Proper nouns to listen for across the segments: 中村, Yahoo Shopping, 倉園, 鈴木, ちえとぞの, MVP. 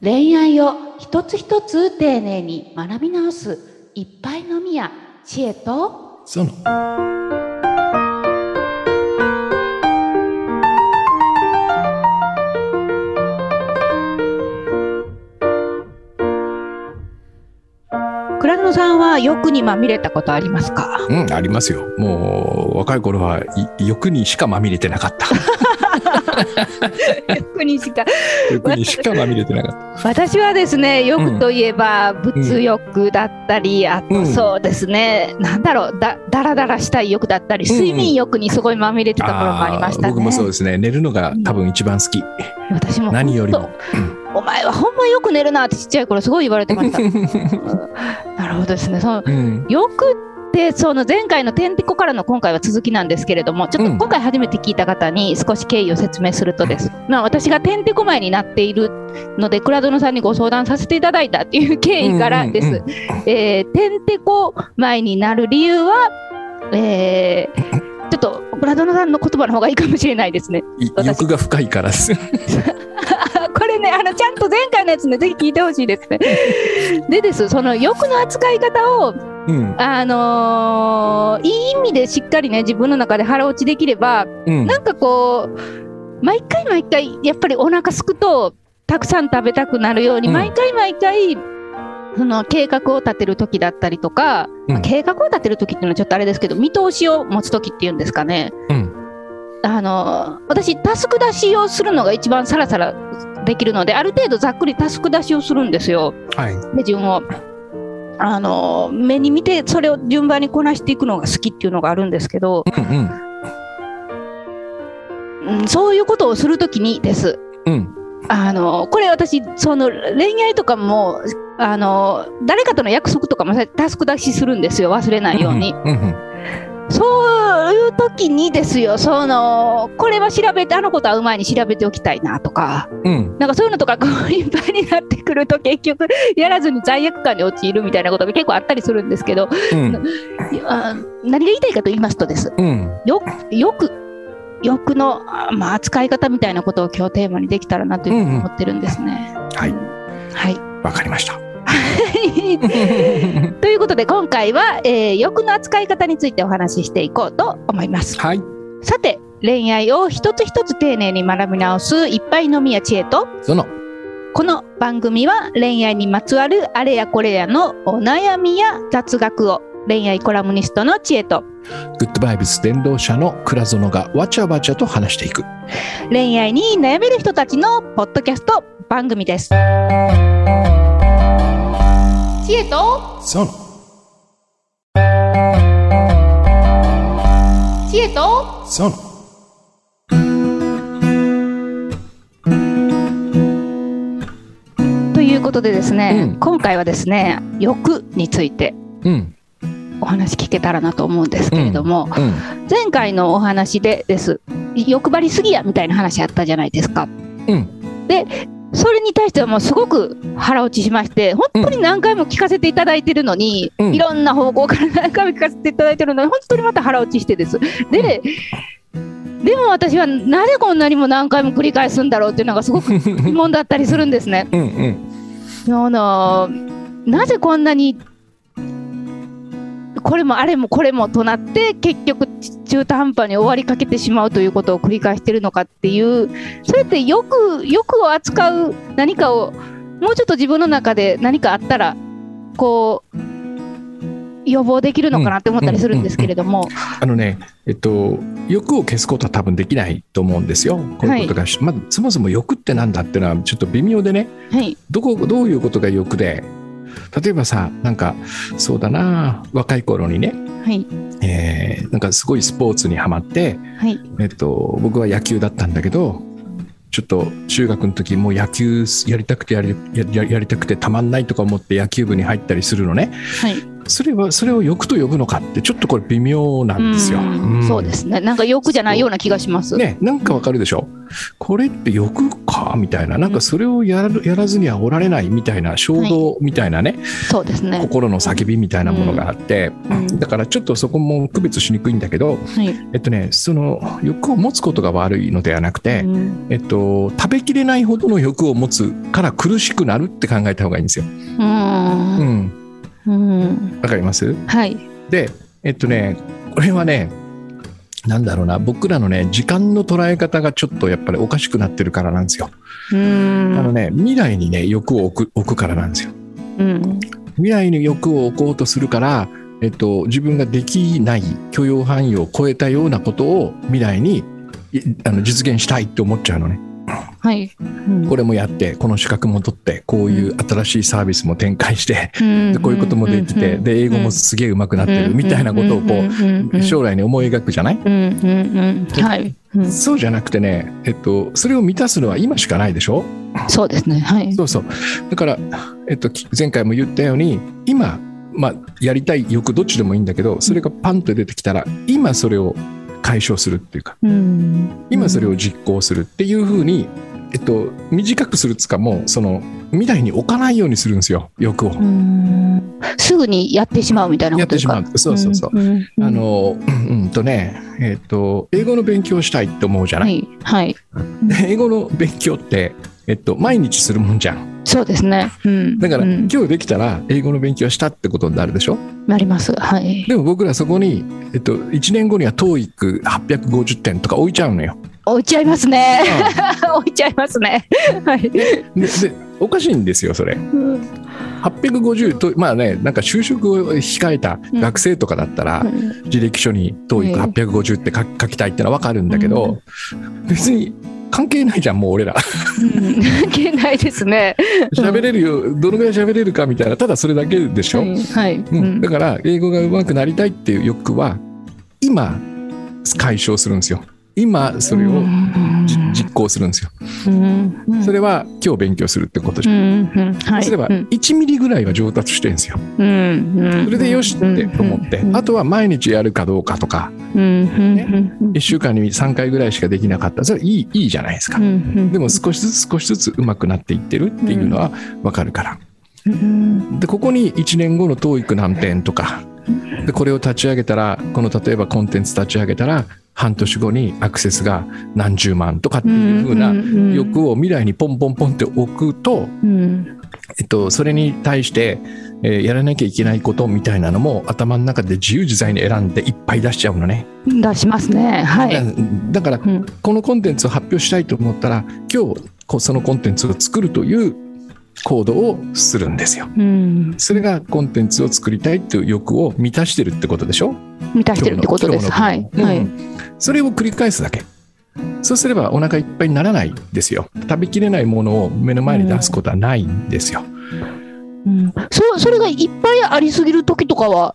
恋愛を一つ一つ丁寧に学び直す一杯のみや知恵とその倉野さんは欲にまみれたことありますか？うん、ありますよ。もう若い頃は欲にしかまみれてなかった欲にしかまみれてなかった私はですね、欲といえば物欲だったり、あとそうですね、なんだろう、だらだらしたい欲だったり、睡眠欲にすごいまみれてた頃もありましたね。僕もそうですね。寝るのが多分一番好き、私も何よりも、お前はほんまよく寝るなってちっちゃい頃すごい言われてましたなるほどですね。その、欲ってで、その前回のてんてこからの今回は続きなんですけれども、ちょっと今回初めて聞いた方に少し経緯を説明するとです、私がてんてこ前になっているので倉園さんにご相談させていただいたっていう経緯からです。てんてこ前になる理由は、ちょっと倉園さんの言葉の方がいいかもしれないですね。欲が深いからですこれね、ちゃんと前回のやつね、ぜひ聞いてほしいですねでです、その欲の扱い方をいい意味でしっかりね、自分の中で腹落ちできれば、なんかこう毎回やっぱりお腹すくとたくさん食べたくなるように、毎回その計画を立てる時だったりとか、計画を立てる時っていうのはちょっとあれですけど、見通しを持つ時っていうんですかね、私タスク出しをするのが一番サラサラできるので、ある程度ざっくりタスク出しをするんですよ、手順を。目に見てそれを順番にこなしていくのが好きっていうのがあるんですけど、そういうことをするときにです、これ私その恋愛とかも、誰かとの約束とかもタスク出しするんですよ、忘れないように。そういうときにですよ、これは調べて、あのこと会う前に調べておきたいなとか、なんかそういうのとかこういっぱいになってくると結局やらずに罪悪感に陥るみたいなことが結構あったりするんですけど、何が言いたいかと言いますとです、欲の、扱い方みたいなことを今日テーマにできたらなというふうに思ってるんですね。わかりましたということで今回は、欲の扱い方についてお話ししていこうと思います、さて、恋愛を一つ一つ丁寧に学び直す一杯のみや知恵とその、この番組は恋愛にまつわるあれやこれやのお悩みや雑学を恋愛コラムニストの知恵とグッドバイブス伝道者の倉園がわちゃわちゃと話していく恋愛に悩める人たちのポッドキャスト番組です。知恵とその知恵とそのということでですね、今回はですね、欲についてお話聞けたらなと思うんですけれども、前回のお話でです欲張りすぎやみたいな話あったじゃないですか、でそれに対してはもうすごく腹落ちしまして、本当に何回も聞かせていただいてるのに、いろんな方向から何回も聞かせていただいてるのに本当にまた腹落ちしてですで、でも私はなぜこんなにも何回も繰り返すんだろうっていうのがすごく疑問だったりするんですねなぜこんなにこれもあれもこれもとなって結局中途半端に終わりかけてしまうということを繰り返しているのかっていう、それって欲を扱う何かをもうちょっと自分の中で何かあったらこう予防できるのかなって思ったりするんですけれども、欲を消すことは多分できないと思うんですよ。こういうことが、まずそもそも欲ってなんだっていうのはちょっと微妙でね、どういうことが欲で、例えばさ、なんかそうだな、若い頃にね、なんかすごいスポーツにはまって、僕は野球だったんだけど、ちょっと中学の時もう野球やりたくてたまんないとか思って野球部に入ったりするのね、それを欲と呼ぶのかってちょっとこれ微妙なんですよ。そうですね、なんか欲じゃないような気がしますね。なんかわかるでしょ、これって欲かはあみたいな、なんかそれをやらずにはおられないみたいな衝動みたいなね、はい、そうですね、心の叫びみたいなものがあって、うん、だからちょっとそこも区別しにくいんだけど、はい、その欲を持つことが悪いのではなくて、うん、食べきれないほどの欲を持つから苦しくなるって考えた方がいいんですよ。うん、わかります？はい。で、これはね、なんだろうな、僕らのね、時間の捉え方がちょっとやっぱりおかしくなってるからなんですよ。ね、未来にね、欲を置くからなんですよ。うん、未来に欲を置こうとするから、自分ができない許容範囲を超えたようなことを未来に実現したいって思っちゃうのね。はい、うん、これもやってこの資格も取ってこういう新しいサービスも展開して、うん、でこういうこともできて、うん、で英語もすげえ上手くなってるみたいなことをこう将来に思い描くじゃない、はい、そうじゃなくてね、それを満たすのは今しかないでしょ。そうですね、はい、そうそう、だから、前回も言ったように今、まあ、やりたい欲どっちでもいいんだけど、それがパンと出てきたら今それを解消するっていうか、うん、今それを実行するっていう風に、短くするつかもその未来に置かないようにするんですよ、欲を。すぐにやってしまうみたいなことですか。やってしまう、そうそうそう。英語の勉強したいって思うじゃない、はいはい、で英語の勉強って、毎日するもんじゃん。そうですね、うん、だから、うん、今日できたら英語の勉強したってことになるでしょ。なります、はい、でも僕らそこに、1年後には TOEIC 850点とか置いちゃうのよ。置いちゃいますね、うん、置いちゃいますね、はい、でおかしいんですよそれ、うん、850と、まあね、なんか就職を控えた学生とかだったら、うん、履歴書に TOEIC850 って書きたいってのは分かるんだけど、うん、別に関係ないじゃんもう俺ら、うん、関係ないですね、喋れるよ、どのぐらい喋れるかみたいな、ただそれだけでしょ、はいはい、うん、だから英語が上手くなりたいっていう欲は今解消するんですよ、今それを実行するんですよ、うん、それは今日勉強するってことじゃん、うん、はい、すれば1ミリぐらいは上達してるんですよ、うん、それでよしって思って、うん、あとは毎日やるかどうかとか、うんね、1週間に3回ぐらいしかできなかった、それいいじゃないですか、うん、でも少しずつ上手くなっていってるっていうのは分かるから、うん、でここに1年後のTOEIC何点とかで、これを立ち上げたら、この例えばコンテンツ立ち上げたら半年後にアクセスが何十万とかっていう風な欲を未来にポンポンポンって置くと、それに対してやらなきゃいけないことみたいなのも頭の中で自由自在に選んでいっぱい出しちゃうのね。出しますね、はい、だからこのコンテンツを発表したいと思ったら今日そのコンテンツを作るという行動をするんですよ、うん、それがコンテンツを作りたいという欲を満たしてるってことでしょ。満たしてるってことです、はい、うん、はい、それを繰り返すだけ。そうすればお腹いっぱいにならないですよ。食べきれないものを目の前に出すことはないんですよ、うん、それがいっぱいありすぎる時とかは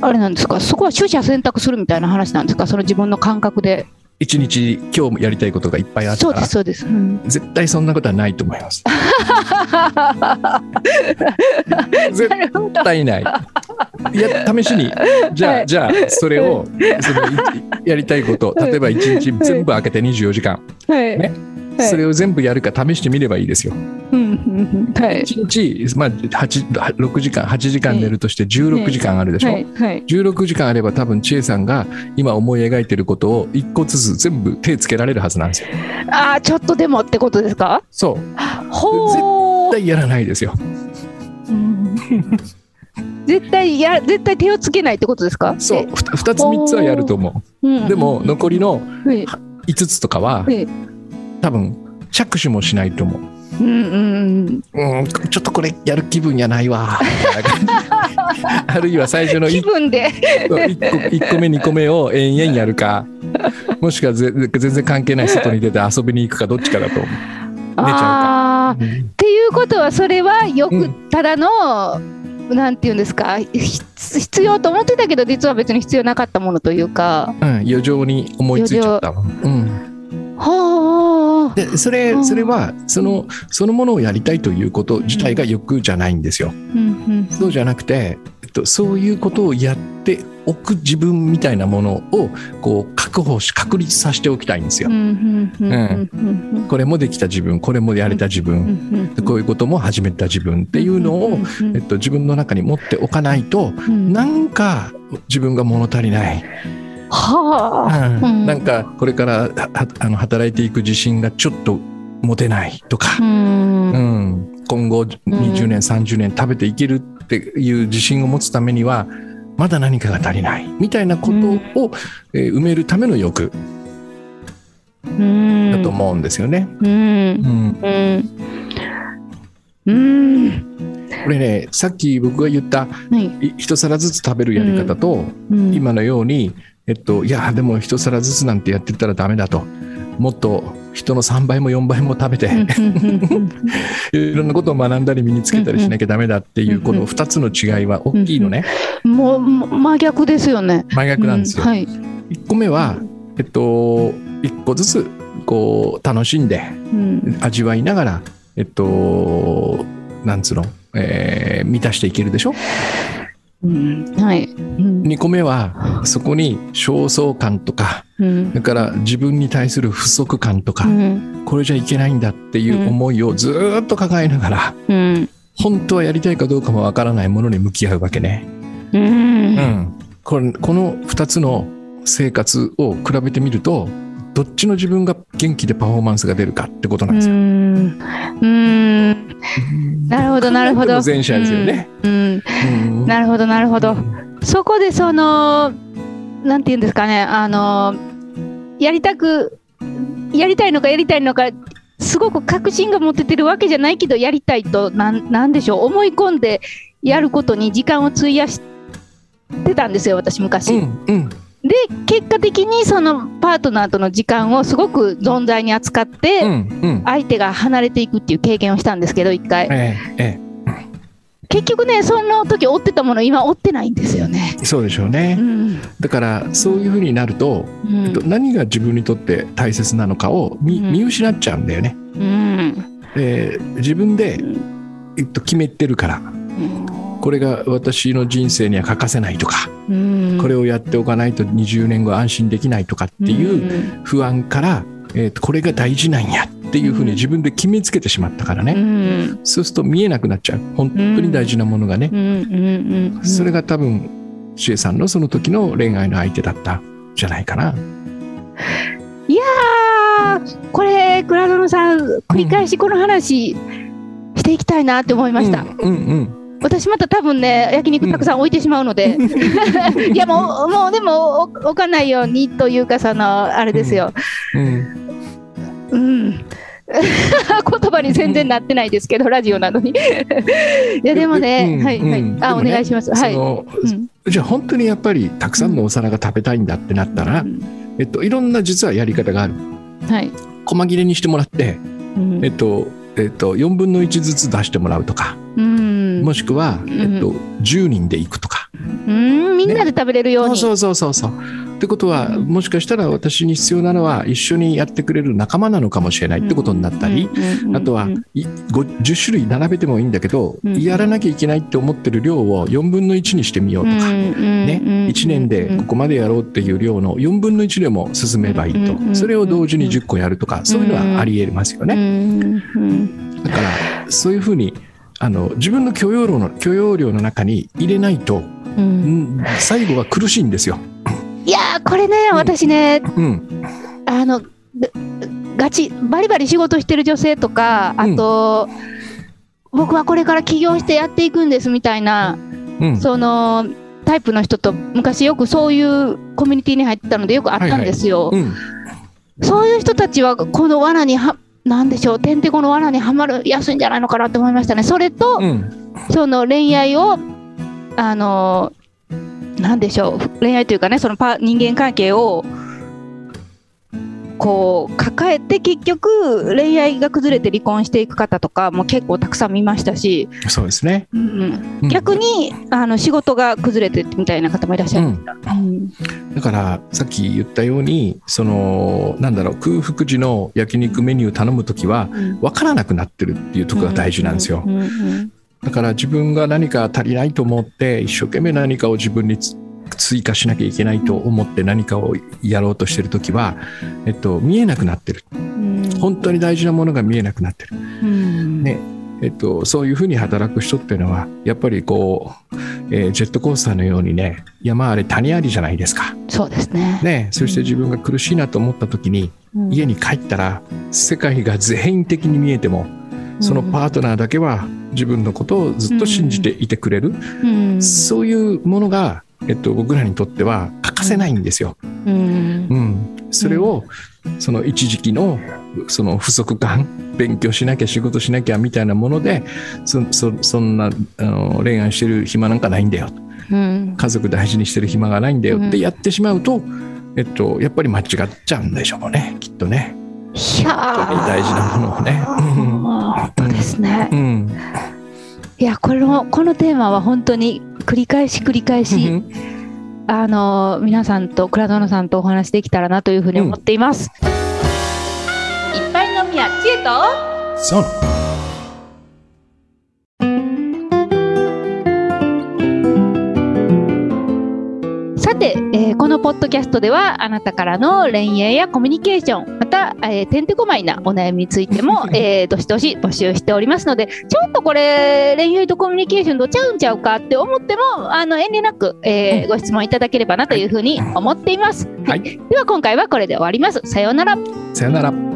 あれなんですか。そこは取捨選択するみたいな話なんですか。その自分の感覚で一日今日やりたいことがいっぱいあったら、そうです、うん、絶対そんなことはないと思います絶対ない。いや試しにじゃあそれをそのやりたいこと、例えば1日全部開けて24時間、はいね、はい、それを全部やるか試してみればいいですよ、はい、1日、まあ、6時間8時間寝るとして16時間あるでしょ、はいはいはい、16時間あれば多分千恵さんが今思い描いてることを1個ずつ全部手つけられるはずなんですよ。ああ、ちょっとでもってことですか。そうほ、絶対やらないですよ、うん、絶対手をつけないってことですか。そう2つ3つはやると思う、うん、でも残りの5つとかは、多分着手もしないと思う。ちょっとこれやる気分やないわあるいは最初の1分で1個目2個目を延々やるか、もしくは全然関係ない外に出て遊びに行くか、どっちかだと思う。寝ちゃうか、うん、っていうことはそれはよくただの、うん、なんていうんですか、必要と思ってたけど実は別に必要なかったものというか、うん、余剰に思いついちゃったもん、うん、はあ。でそれはそのものをやりたいということ自体が欲じゃないんですよ、うんうんうん、そうじゃなくて、そういうことをやっておく自分みたいなものをこう確立させておきたいんですよ、うん、これもできた自分、これもやれた自分、こういうことも始めた自分っていうのを、自分の中に持っておかないと、なんか自分が物足りない、はあ、うん、なんかこれから働いていく自信がちょっと持てないとか、うん、今後20年30年食べていけるっていう自信を持つためにはまだ何かが足りないみたいなことを、埋めるための欲だと思うんですよね。これね、さっき僕が言った、はい、一皿ずつ食べるやり方と、今のように、いやでも一皿ずつなんてやってたらダメだと、もっと人の3倍も4倍も食べていろんなことを学んだり身につけたりしなきゃダメだっていう、この2つの違いは大きいのね。もう真逆ですよね。真逆なんですよ、はい、1個目は、1個ずつこう楽しんで、味わいながら、なんつうの、満たしていけるでしょ。2個目はそこに焦燥感とか、だから自分に対する不足感とか、これじゃいけないんだっていう思いをずっと抱えながら、本当はやりたいかどうかもわからないものに向き合うわけね、この2つの生活を比べてみると、どっちの自分が元気でパフォーマンスが出るかってことなんですよ。なるほどなるほど。前者ですよね。なるほどなるほど。そこでそのなんていうんですかね、やりたいのかやりたいのか、すごく確信が持ててるわけじゃないけどやりたいとなんでしょう、思い込んでやることに時間を費やしてたんですよ、私昔。で結果的にそのパートナーとの時間をすごく存在に扱って相手が離れていくっていう経験をしたんですけど、一回、結局ね、その時追ってたもの今追ってないんですよね。そうでしょうね、だからそういうふうになると、何が自分にとって大切なのかを見失っちゃうんだよね、自分で、決めてるから、これが私の人生には欠かせないとか、これをやっておかないと20年後安心できないとかっていう不安から、これが大事なんやっていうふうに自分で決めつけてしまったからね、そうすると見えなくなっちゃう、本当に大事なものがね、それが多分シエさんのその時の恋愛の相手だったんじゃないかな。いやー、これ倉園さん繰り返しこの話していきたいなって思いました。私また多分ね、焼肉たくさん置いてしまうので、いやもうでも置かないようにというか、そのあれですよ、言葉に全然なってないですけど、ラジオなのにいやでもね、お願いします。じゃあ本当にやっぱりたくさんのお皿が食べたいんだってなったら、いろんな実はやり方がある。細切れにしてもらって、4分の1ずつ出してもらうとか、もしくは、10人で行くとか、みんなで食べれるように。そうってことは、もしかしたら私に必要なのは一緒にやってくれる仲間なのかもしれないってことになったり、あとは10種類並べてもいいんだけど、やらなきゃいけないって思ってる量を4分の1にしてみようとか、1年でここまでやろうっていう量の4分の1でも進めばいいと、それを同時に10個やるとか、そういうのはありえますよね。だからそういうふうに自分の許容量の中に入れないと、最後は苦しいんですよ。いやー、これね、私ね、バリバリ仕事してる女性とか、あと、僕はこれから起業してやっていくんですみたいな、そのタイプの人と昔よくそういうコミュニティに入ってたのでよくあったんですよ。そういう人たちはこの罠になんでしょう、てんてこの罠にはまるやすいんじゃないのかなと思いましたね。それと、その恋愛をなんでしょう、恋愛というかね、その人間関係をこう抱えて、結局恋愛が崩れて離婚していく方とかも結構たくさん見ましたし。そうですね、逆に仕事が崩れてみたいな方もいらっしゃいました、だからさっき言ったように、そのなんだろう、空腹時の焼肉メニュー頼むときは分からなくなってるっていうところが大事なんですよ。だから自分が何か足りないと思って一生懸命何かを自分に追加しなきゃいけないと思って何かをやろうとしてるときは、見えなくなってる、本当に大事なものが見えなくなってる、ね、そういうふうに働く人っていうのはやっぱりこう、ジェットコースターのようにね、山あれ谷ありじゃないですか。そうですね。ね、そして自分が苦しいなと思った時に、家に帰ったら世界が全員的に見えても、そのパートナーだけは自分のことをずっと信じていてくれる、そういうものが、僕らにとっては欠かせないんですよ。それをその一時期のその不足感、勉強しなきゃ仕事しなきゃみたいなもので、そんな恋愛してる暇なんかないんだよ、家族大事にしてる暇がないんだよってやってしまうと、やっぱり間違っちゃうんでしょうね、きっとね。いや、本当に大事なものをね。本当ですね。いや、このテーマは本当に繰り返し、皆さんと倉園さんとお話できたらなというふうに思っています。いっぱい飲みや知恵とそう。さて、このポッドキャストではあなたからの恋愛やコミュニケーション、また、てんてこまいなお悩みについても、どしどし募集しておりますので、ちょっとこれ恋愛とコミュニケーションどちゃうんちゃうかって思っても遠慮なく、ご質問いただければなというふうに思っています。はい、では今回はこれで終わります。さようなら。さようなら。